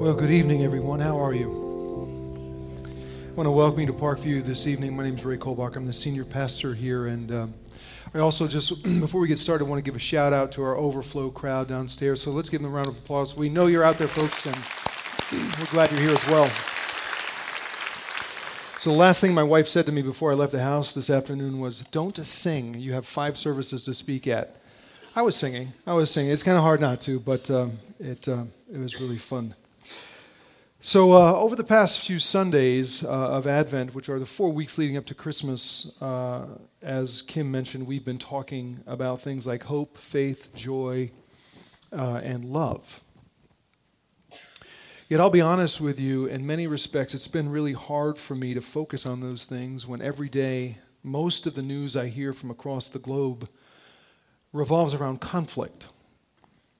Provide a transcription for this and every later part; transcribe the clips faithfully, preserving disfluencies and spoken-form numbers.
Well, good evening, everyone. How are you? I want to welcome you to Parkview this evening. My name is Ray Kollbocker. I'm the senior pastor here. And um, I also just, before we get started, want to give a shout out to our overflow crowd downstairs. So let's give them a round of applause. We know you're out there, folks, and we're glad you're here as well. So the last thing my wife said to me before I left the house this afternoon was, don't sing. You have five services to speak at. I was singing. I was singing. It's kind of hard not to, but um, it um, it was really fun. So uh, over the past few Sundays uh, of Advent, which are the four weeks leading up to Christmas, uh, as Kim mentioned, we've been talking about things like hope, faith, joy, uh, and love. Yet I'll be honest with you, in many respects, it's been really hard for me to focus on those things when every day most of the news I hear from across the globe revolves around conflict,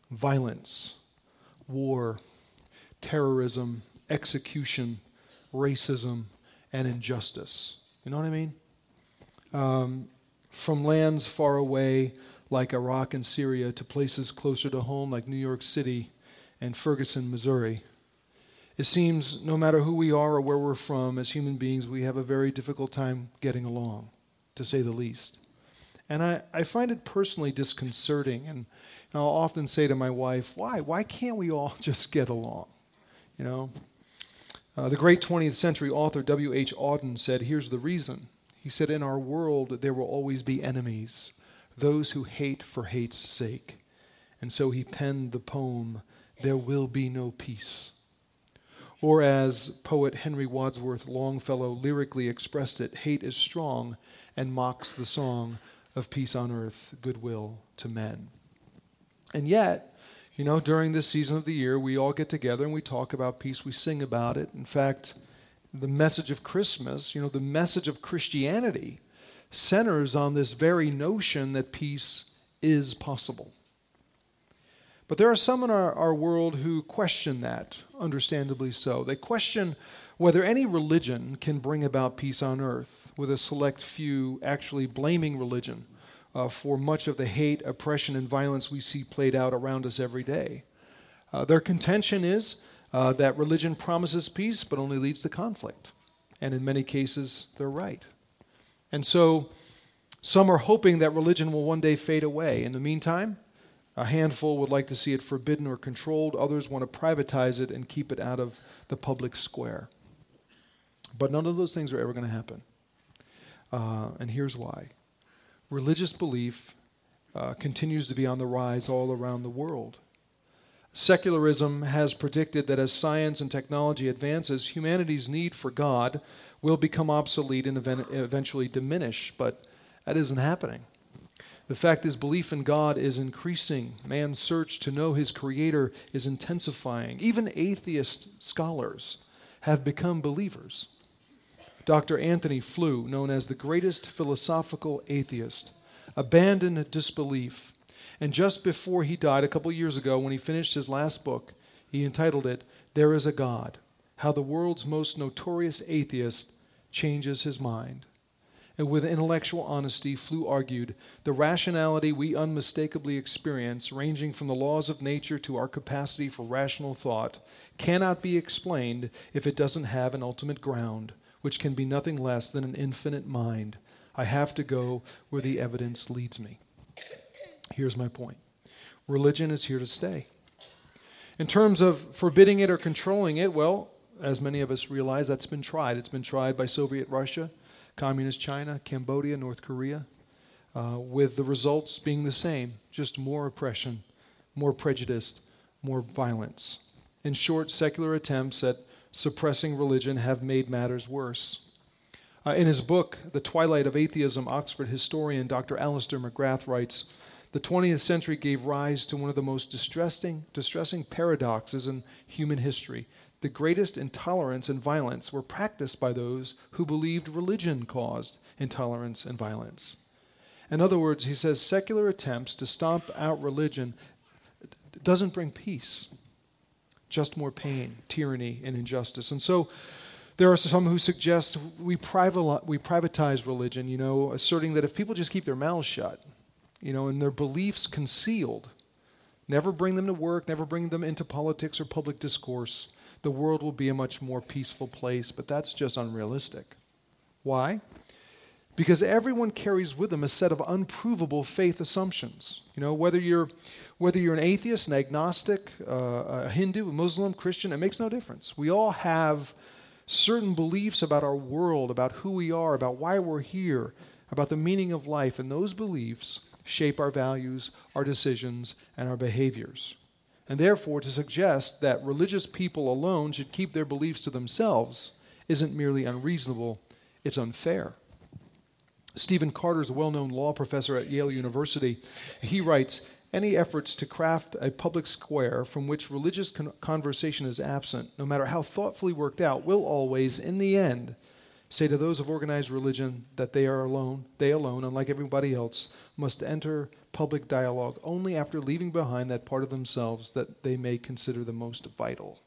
violence, war, terrorism, execution, racism, and injustice. You know what I mean? Um, from lands far away like Iraq and Syria to places closer to home like New York City and Ferguson, Missouri. It seems no matter who we are or where we're from, as human beings, we have a very difficult time getting along, to say the least. And I, I find it personally disconcerting. And, and I'll often say to my wife, why? Why can't we all just get along? You know? Uh, the great twentieth century author W H Auden said, here's the reason. He said, in our world, there will always be enemies, those who hate for hate's sake. And so he penned the poem, There Will Be No Peace. Or as poet Henry Wadsworth Longfellow lyrically expressed it, hate is strong and mocks the song of peace on earth, goodwill to men. And yet, you know, during this season of the year, we all get together and we talk about peace, we sing about it. In fact, the message of Christmas, you know, the message of Christianity centers on this very notion that peace is possible. But there are some in our, our world who question that, understandably so. They question whether any religion can bring about peace on earth, with a select few actually blaming religion uh, for much of the hate, oppression, and violence we see played out around us every day. Uh, their contention is uh, that religion promises peace but only leads to conflict. And in many cases, they're right. And so some are hoping that religion will one day fade away. In the meantime, a handful would like to see it forbidden or controlled. Others want to privatize it and keep it out of the public square. But none of those things are ever going to happen. Uh, and here's why. Religious belief uh, continues to be on the rise all around the world. Secularism has predicted that as science and technology advances, humanity's need for God will become obsolete and event- eventually diminish. But that isn't happening. The fact is, belief in God is increasing. Man's search to know his creator is intensifying. Even atheist scholars have become believers. Doctor Anthony Flew, known as the greatest philosophical atheist, abandoned disbelief. And just before he died a couple years ago, when he finished his last book, he entitled it, There Is a God: How the World's Most Notorious Atheist Changes His Mind. And with intellectual honesty, Flew argued, the rationality we unmistakably experience, ranging from the laws of nature to our capacity for rational thought, cannot be explained if it doesn't have an ultimate ground, which can be nothing less than an infinite mind. I have to go where the evidence leads me. Here's my point. Religion is here to stay. In terms of forbidding it or controlling it, well, as many of us realize, that's been tried. It's been tried by Soviet Russia, Communist China, Cambodia, North Korea, uh, with the results being the same, just more oppression, more prejudice, more violence. In short, secular attempts at suppressing religion have made matters worse. Uh, in his book, The Twilight of Atheism, Oxford historian Doctor Alistair McGrath writes, the twentieth century gave rise to one of the most distressing, distressing paradoxes in human history. The greatest intolerance and violence were practiced by those who believed religion caused intolerance and violence. In other words, he says, secular attempts to stomp out religion doesn't bring peace, just more pain, tyranny, and injustice. And so there are some who suggest we privatize religion, you know, asserting that if people just keep their mouths shut, you know, and their beliefs concealed, never bring them to work, never bring them into politics or public discourse, the world will be a much more peaceful place, but that's just unrealistic. Why? Because everyone carries with them a set of unprovable faith assumptions. You know, whether you're whether you're an atheist, an agnostic, uh, a Hindu, a Muslim, Christian, it makes no difference. We all have certain beliefs about our world, about who we are, about why we're here, about the meaning of life, and those beliefs shape our values, our decisions, and our behaviors. And therefore, to suggest that religious people alone should keep their beliefs to themselves isn't merely unreasonable, it's unfair. Stephen Carter is a well-known law professor at Yale University. He writes, "Any efforts to craft a public square from which religious con- conversation is absent, no matter how thoughtfully worked out, will always, in the end, say to those of organized religion that they are alone, they alone, unlike everybody else, must enter public dialogue only after leaving behind that part of themselves that they may consider the most vital."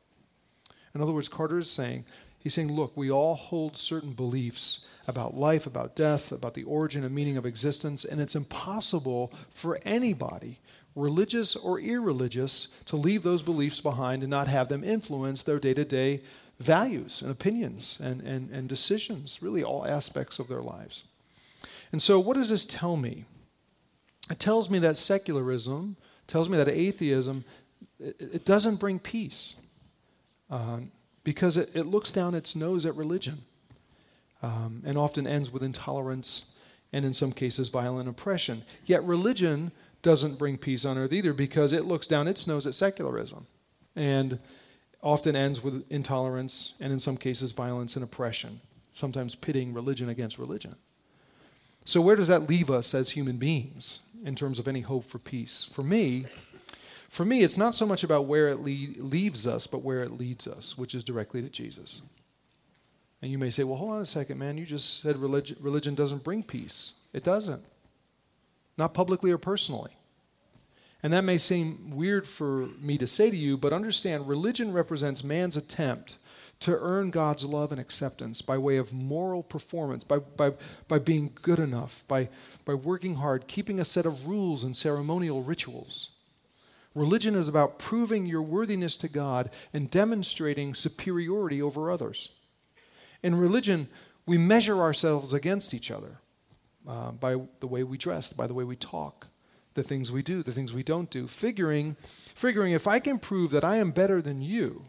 In other words, Carter is saying, he's saying, look, we all hold certain beliefs about life, about death, about the origin and meaning of existence, and it's impossible for anybody, religious or irreligious, to leave those beliefs behind and not have them influence their day-to-day values and opinions and, and, and decisions, really all aspects of their lives. And so what does this tell me? It tells me that secularism, tells me that atheism, it, it doesn't bring peace uh, because it, it looks down its nose at religion um, and often ends with intolerance and in some cases violent oppression. Yet religion doesn't bring peace on earth either because it looks down its nose at secularism and often ends with intolerance and in some cases violence and oppression, sometimes pitting religion against religion. So where does that leave us as human beings in terms of any hope for peace? For me, for me, it's not so much about where it le- leaves us, but where it leads us, which is directly to Jesus. And you may say, well, hold on a second, man. You just said religion, religion doesn't bring peace. It doesn't, not publicly or personally. And that may seem weird for me to say to you, but understand religion represents man's attempt to earn God's love and acceptance by way of moral performance, by by, by being good enough, by, by working hard, keeping a set of rules and ceremonial rituals. Religion is about proving your worthiness to God and demonstrating superiority over others. In religion, we measure ourselves against each other uh, by the way we dress, by the way we talk, the things we do, the things we don't do, figuring, figuring if I can prove that I am better than you,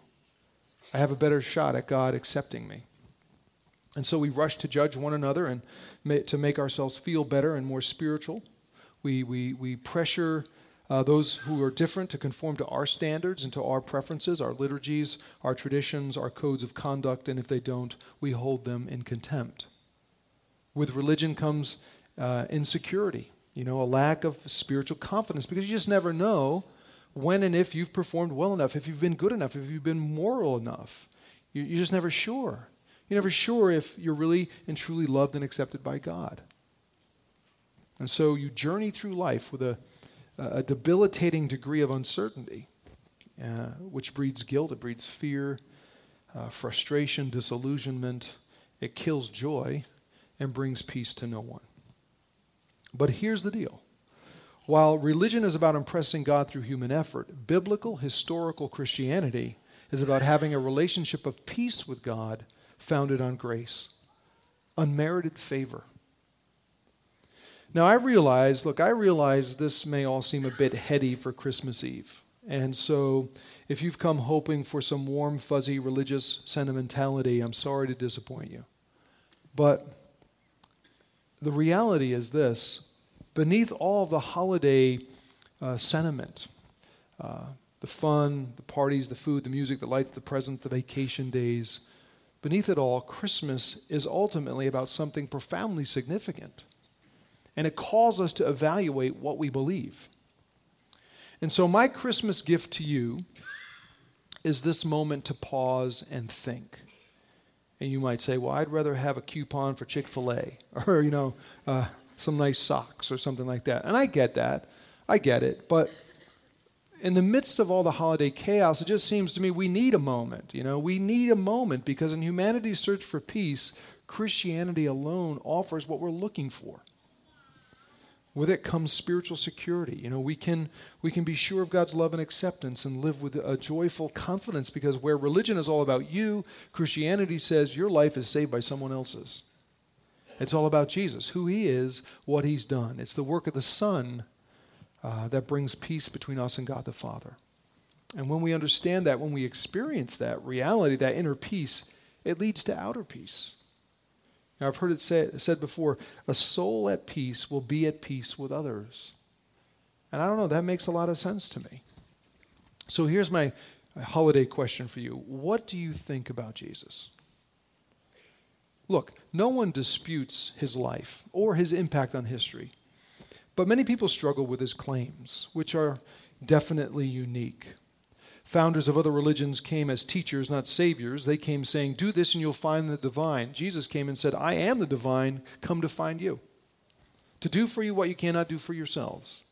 I have a better shot at God accepting me. And so we rush to judge one another and ma- to make ourselves feel better and more spiritual. We we we pressure uh, those who are different to conform to our standards and to our preferences, our liturgies, our traditions, our codes of conduct, and if they don't, we hold them in contempt. With religion comes uh, insecurity. You know, a lack of spiritual confidence because you just never know when and if you've performed well enough, if you've been good enough, if you've been moral enough. You're, you're just never sure. You're never sure if you're really and truly loved and accepted by God. And so you journey through life with a, a debilitating degree of uncertainty, uh, which breeds guilt, it breeds fear, uh, frustration, disillusionment. It kills joy and brings peace to no one. But here's the deal. While religion is about impressing God through human effort, biblical, historical Christianity is about having a relationship of peace with God founded on grace, unmerited favor. Now, I realize, look, I realize this may all seem a bit heady for Christmas Eve. And so if you've come hoping for some warm, fuzzy religious sentimentality, I'm sorry to disappoint you. But the reality is this, beneath all the holiday uh, sentiment, uh, the fun, the parties, the food, the music, the lights, the presents, the vacation days, beneath it all, Christmas is ultimately about something profoundly significant. And it calls us to evaluate what we believe. And so my Christmas gift to you is this moment to pause and think. And you might say, well, I'd rather have a coupon for Chick-fil-A or, you know, uh, some nice socks or something like that. And I get that. I get it. But in the midst of all the holiday chaos, it just seems to me we need a moment. You know, we need a moment because in humanity's search for peace, Christianity alone offers what we're looking for. With it comes spiritual security. You know, we can we can be sure of God's love and acceptance and live with a joyful confidence, because where religion is all about you, Christianity says your life is saved by someone else's. It's all about Jesus, who he is, what he's done. It's the work of the Son uh, that brings peace between us and God the Father. And when we understand that, when we experience that reality, that inner peace, it leads to outer peace. Now, I've heard it say, said before, a soul at peace will be at peace with others. And I don't know, that makes a lot of sense to me. So here's my holiday question for you. What do you think about Jesus? Look, no one disputes his life or his impact on history, but many people struggle with his claims, which are definitely unique. Founders of other religions came as teachers, not saviors. They came saying, do this and you'll find the divine. Jesus came and said, I am the divine, come to find you, to do for you what you cannot do for yourselves,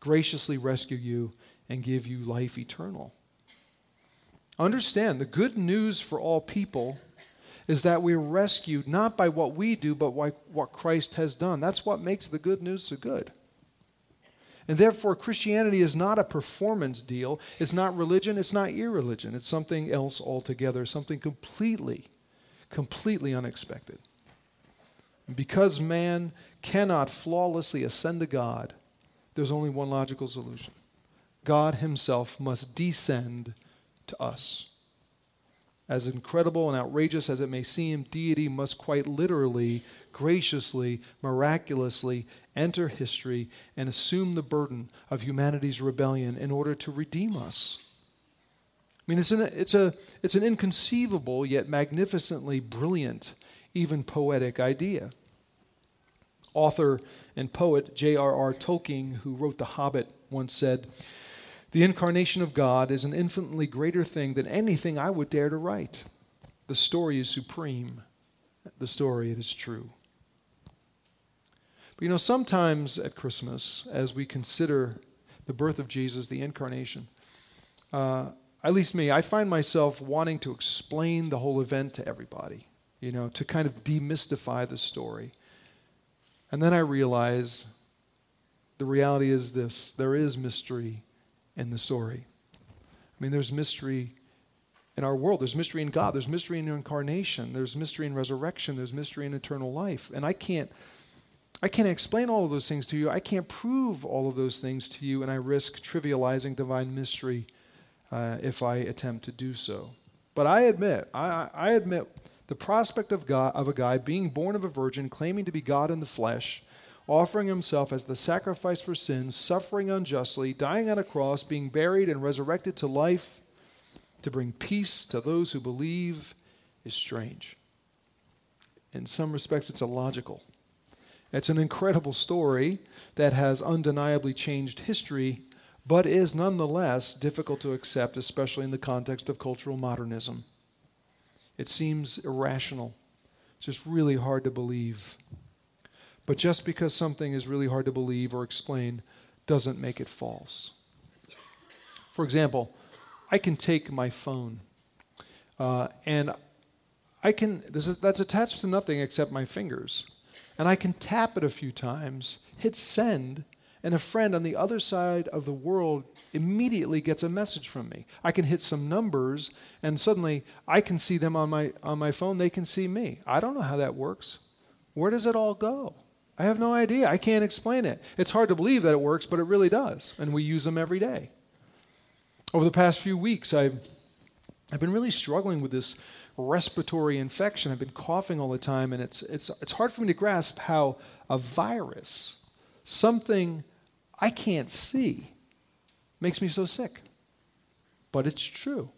graciously rescue you and give you life eternal. Understand, the good news for all people is that we're rescued not by what we do, but by what Christ has done. That's what makes the good news so good. And therefore, Christianity is not a performance deal. It's not religion. It's not irreligion. It's something else altogether, something completely, completely unexpected. And because man cannot flawlessly ascend to God, there's only one logical solution. God himself must descend to us. As incredible and outrageous as it may seem, deity must quite literally, graciously, miraculously enter history and assume the burden of humanity's rebellion in order to redeem us. I mean, it's an, it's a, it's an inconceivable yet magnificently brilliant, even poetic idea. Author and poet J R R Tolkien, who wrote The Hobbit, once said, the incarnation of God is an infinitely greater thing than anything I would dare to write. The story is supreme. The story, it is true. But you know, sometimes at Christmas, as we consider the birth of Jesus, the incarnation, uh, at least me, I find myself wanting to explain the whole event to everybody, you know, to kind of demystify the story. And then I realize the reality is this, there is mystery in the story. I mean, there's mystery in our world. There's mystery in God. There's mystery in incarnation. There's mystery in resurrection. There's mystery in eternal life. And I can't, I can't explain all of those things to you. I can't prove all of those things to you, and I risk trivializing divine mystery uh, if I attempt to do so. But I admit, I, I admit, the prospect of God, of a guy being born of a virgin, claiming to be God in the flesh, offering himself as the sacrifice for sin, suffering unjustly, dying on a cross, being buried and resurrected to life to bring peace to those who believe is strange. In some respects, it's illogical. It's an incredible story that has undeniably changed history, but is nonetheless difficult to accept, especially in the context of cultural modernism. It seems irrational. It's just really hard to believe. But just because something is really hard to believe or explain doesn't make it false. For example, I can take my phone, uh, and I can this is, that's attached to nothing except my fingers, and I can tap it a few times, hit send, and a friend on the other side of the world immediately gets a message from me. I can hit some numbers, and suddenly I can see them on my on my phone. They can see me. I don't know how that works. Where does it all go? I have no idea. I can't explain it. It's hard to believe that it works, but it really does, and we use them every day. Over the past few weeks, I've, I've been really struggling with this respiratory infection. I've been coughing all the time, and it's, it's, it's hard for me to grasp how a virus, something I can't see, makes me so sick. But it's true.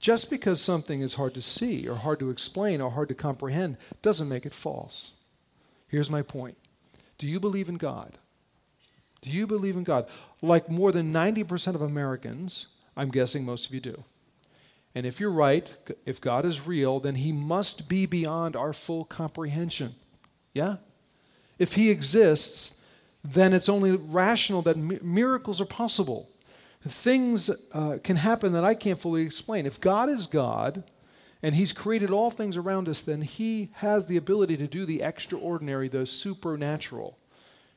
Just because something is hard to see or hard to explain or hard to comprehend doesn't make it false. Here's my point. Do you believe in God? Do you believe in God? Like more than ninety percent of Americans, I'm guessing most of you do. And if you're right, if God is real, then he must be beyond our full comprehension. Yeah? If he exists, then it's only rational that mi- miracles are possible. Things uh, can happen that I can't fully explain. If God is God, and he's created all things around us, then he has the ability to do the extraordinary, the supernatural.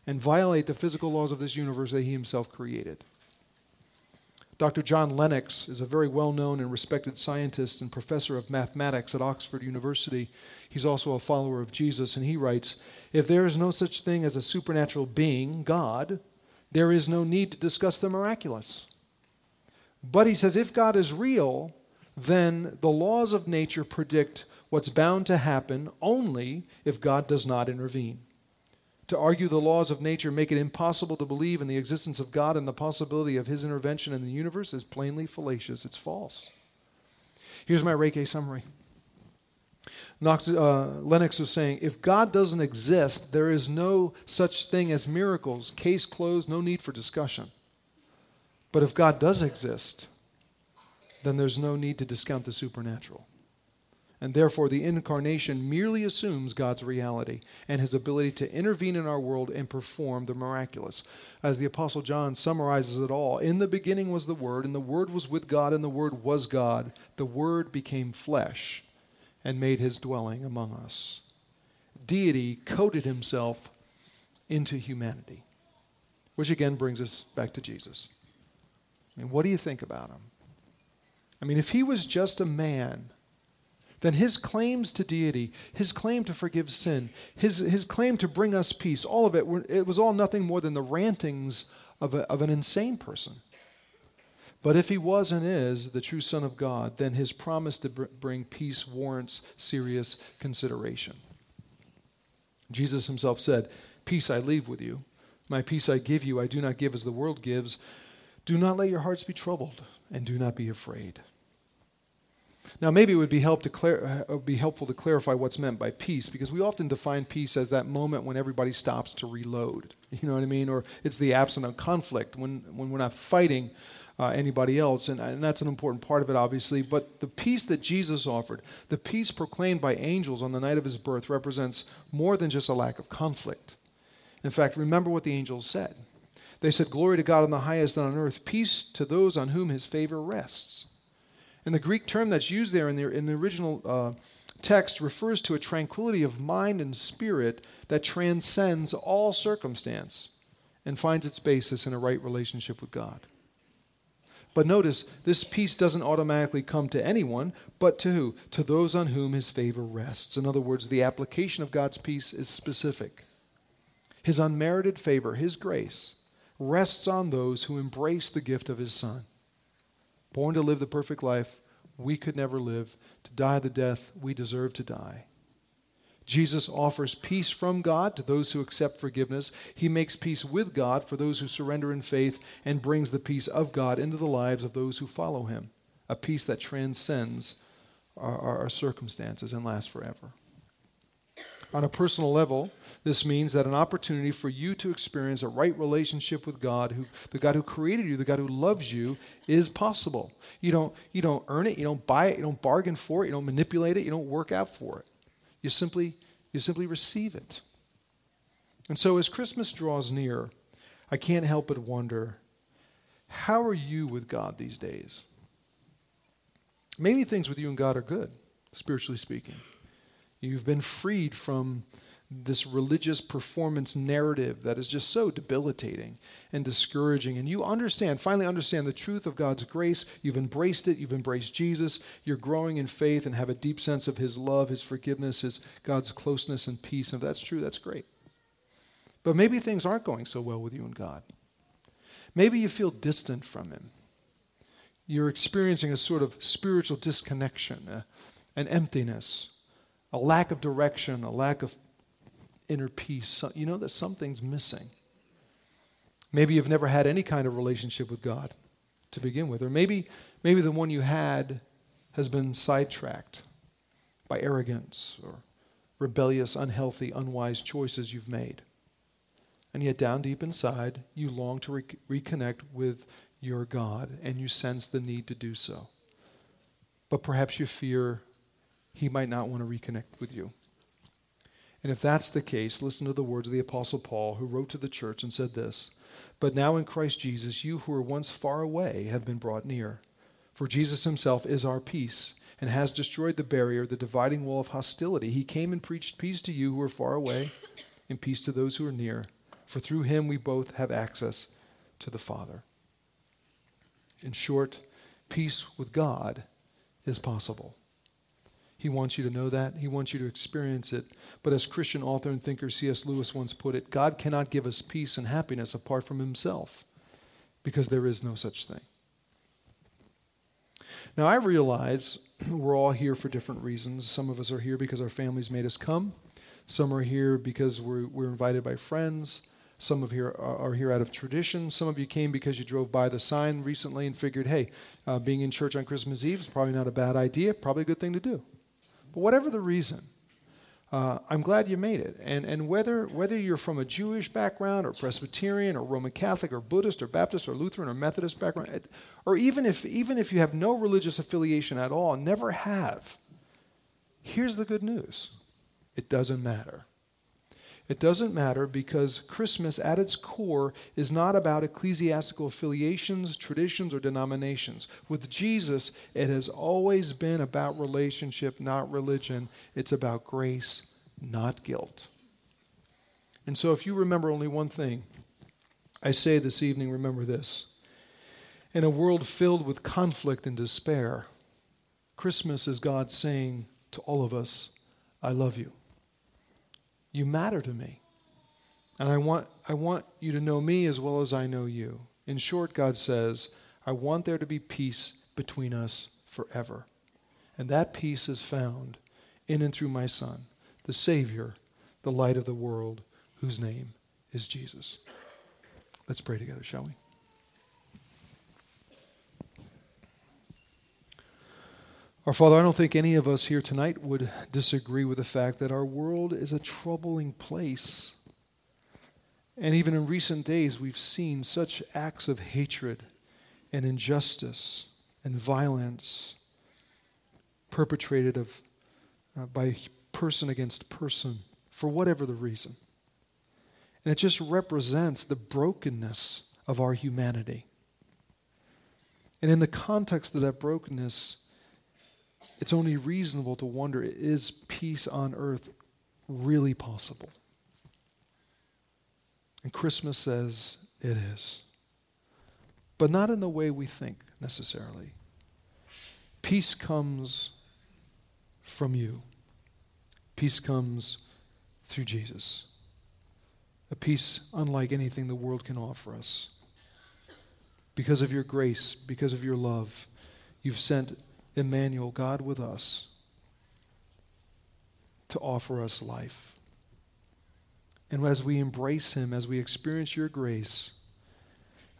and violate the physical laws of this universe that he himself created. Doctor John Lennox is a very well-known and respected scientist and professor of mathematics at Oxford University. He's also a follower of Jesus, and he writes, "If there is no such thing as a supernatural being, God, there is no need to discuss the miraculous." But he says, if God is real, then the laws of nature predict what's bound to happen only if God does not intervene. To argue the laws of nature make it impossible to believe in the existence of God and the possibility of his intervention in the universe is plainly fallacious. It's false. Here's my Ray K summary. Knox, uh, Lennox was saying, if God doesn't exist, there is no such thing as miracles. Case closed, no need for discussion. But if God does exist, then there's no need to discount the supernatural. And therefore, the incarnation merely assumes God's reality and his ability to intervene in our world and perform the miraculous. As the Apostle John summarizes it all, in the beginning was the Word, and the Word was with God, and the Word was God. The Word became flesh and made his dwelling among us. Deity coded himself into humanity, which again brings us back to Jesus. I mean, what do you think about him? I mean, if he was just a man, then his claims to deity, his claim to forgive sin, his, his claim to bring us peace, all of it, were, it was all nothing more than the rantings of, a, of an insane person. But if he was and is the true Son of God, then his promise to br- bring peace warrants serious consideration. Jesus himself said, "Peace I leave with you. My peace I give you. I do not give as the world gives. Do not let your hearts be troubled, and do not be afraid." Now, maybe it would be, help to clar- uh, be helpful to clarify what's meant by peace, because we often define peace as that moment when everybody stops to reload, you know what I mean? Or it's the absence of conflict, when, when we're not fighting uh, anybody else, and, and that's an important part of it, obviously. But the peace that Jesus offered, the peace proclaimed by angels on the night of his birth, represents more than just a lack of conflict. In fact, remember what the angels said. They said, "Glory to God in the highest and on earth, peace to those on whom his favor rests." And the Greek term that's used there in the, in the original uh, text refers to a tranquility of mind and spirit that transcends all circumstance and finds its basis in a right relationship with God. But notice, this peace doesn't automatically come to anyone, but to who? To those on whom his favor rests. In other words, the application of God's peace is specific. His unmerited favor, his grace, rests on those who embrace the gift of his Son. Born to live the perfect life we could never live, to die the death we deserve to die. Jesus offers peace from God to those who accept forgiveness. He makes peace with God for those who surrender in faith and brings the peace of God into the lives of those who follow him, a peace that transcends our, our, our circumstances and lasts forever. On a personal level, this means that an opportunity for you to experience a right relationship with God, who, the God who created you, the God who loves you, is possible. You don't, you don't earn it, you don't buy it, you don't bargain for it, you don't manipulate it, you don't work out for it. You simply, you simply receive it. And so as Christmas draws near, I can't help but wonder, how are you with God these days? Maybe things with you and God are good, spiritually speaking. You've been freed from this religious performance narrative that is just so debilitating and discouraging. And you understand, finally understand the truth of God's grace. You've embraced it. You've embraced Jesus. You're growing in faith and have a deep sense of his love, his forgiveness, his God's closeness and peace. And if that's true, that's great. But maybe things aren't going so well with you and God. Maybe you feel distant from him. You're experiencing a sort of spiritual disconnection, uh, an emptiness, a lack of direction, a lack of inner peace. You know that something's missing. Maybe you've never had any kind of relationship with God to begin with, or maybe maybe the one you had has been sidetracked by arrogance or rebellious, unhealthy, unwise choices you've made. And yet down deep inside, you long to re- reconnect with your God, and you sense the need to do so. But perhaps you fear he might not want to reconnect with you. And if that's the case, listen to the words of the Apostle Paul, who wrote to the church and said this, "But now in Christ Jesus, you who were once far away have been brought near. For Jesus himself is our peace and has destroyed the barrier, the dividing wall of hostility. He came and preached peace to you who are far away and peace to those who are near. for through him we both have access to the Father. In short, peace with God is possible. He wants you to know that. He wants you to experience it. But as Christian author and thinker C S Lewis once put it, God cannot give us peace and happiness apart from himself, because there is no such thing. Now, I realize we're all here for different reasons. Some of us are here because our families made us come. Some are here because we're, we're invited by friends. Some of you are here out of tradition. Some of you came because you drove by the sign recently and figured, hey, uh, being in church on Christmas Eve is probably not a bad idea, probably a good thing to do. But whatever the reason, uh, I'm glad you made it. And and whether whether you're from a Jewish background or Presbyterian or Roman Catholic or Buddhist or Baptist or Lutheran or Methodist background, or even if even if you have no religious affiliation at all, never have, here's the good news. It doesn't matter. It doesn't matter, because Christmas at its core is not about ecclesiastical affiliations, traditions, or denominations. With Jesus, it has always been about relationship, not religion. It's about grace, not guilt. And so if you remember only one thing I say this evening, remember this. In a world filled with conflict and despair, Christmas is God saying to all of us, I love you. You matter to me, and I want I want you to know me as well as I know you. In short, God says, I want there to be peace between us forever, and that peace is found in and through my Son, the Savior, the light of the world, whose name is Jesus. Let's pray together, shall we? Our Father, I don't think any of us here tonight would disagree with the fact that our world is a troubling place. And even in recent days, we've seen such acts of hatred and injustice and violence perpetrated of, uh, by person against person, for whatever the reason. And it just represents the brokenness of our humanity. And in the context of that brokenness, it's only reasonable to wonder, is peace on earth really possible? And Christmas says it is. But not in the way we think, necessarily. Peace comes from you. Peace comes through Jesus. A peace unlike anything the world can offer us. Because of your grace, because of your love, you've sent Emmanuel, God with us, to offer us life. And as we embrace him, as we experience your grace,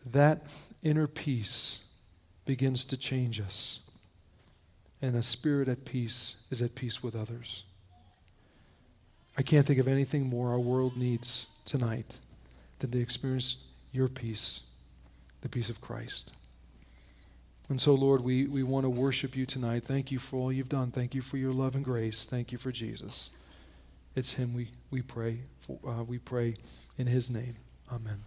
that inner peace begins to change us. And a spirit at peace is at peace with others. I can't think of anything more our world needs tonight than to experience your peace, the peace of Christ. And so, Lord, we, we want to worship you tonight. Thank you for all you've done. Thank you for your love and grace. Thank you for Jesus. It's him we, we pray. For, uh, we pray in his name. Amen.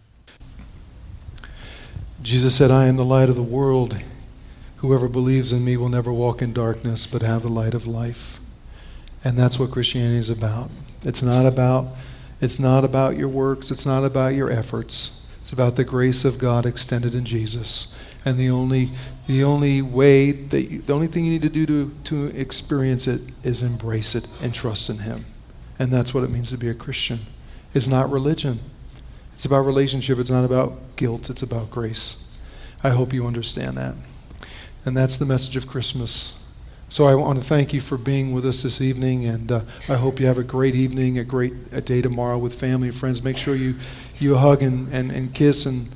Jesus said, I am the light of the world. Whoever believes in me will never walk in darkness, but have the light of life. And that's what Christianity is about. It's not about, it's not about your works. It's not about your efforts. It's about the grace of God extended in Jesus. And the only the only way, that you, the only thing you need to do to, to experience it is embrace it and trust in him. And that's what it means to be a Christian. It's not religion. It's about relationship. It's not about guilt. It's about grace. I hope you understand that. And that's the message of Christmas. So I want to thank you for being with us this evening, and uh, I hope you have a great evening, a great a day tomorrow with family and friends. Make sure you, you hug and, and, and kiss and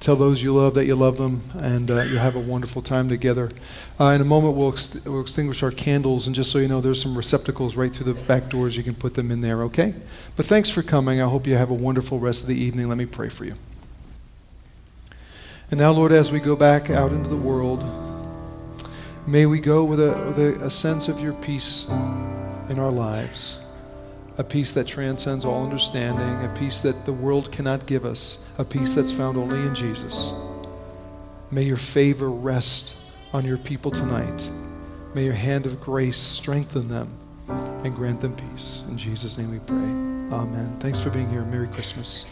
tell those you love that you love them, and uh, you'll have a wonderful time together. Uh, in a moment, we'll, ex- we'll extinguish our candles, and just so you know, there's some receptacles right through the back doors. You can put them in there, okay? But thanks for coming. I hope you have a wonderful rest of the evening. Let me pray for you. And now, Lord, as we go back out into the world, may we go with a, with a, a sense of your peace in our lives, a peace that transcends all understanding, a peace that the world cannot give us, a peace that's found only in Jesus. May your favor rest on your people tonight. May your hand of grace strengthen them and grant them peace. In Jesus' name we pray. Amen. Thanks for being here. Merry Christmas.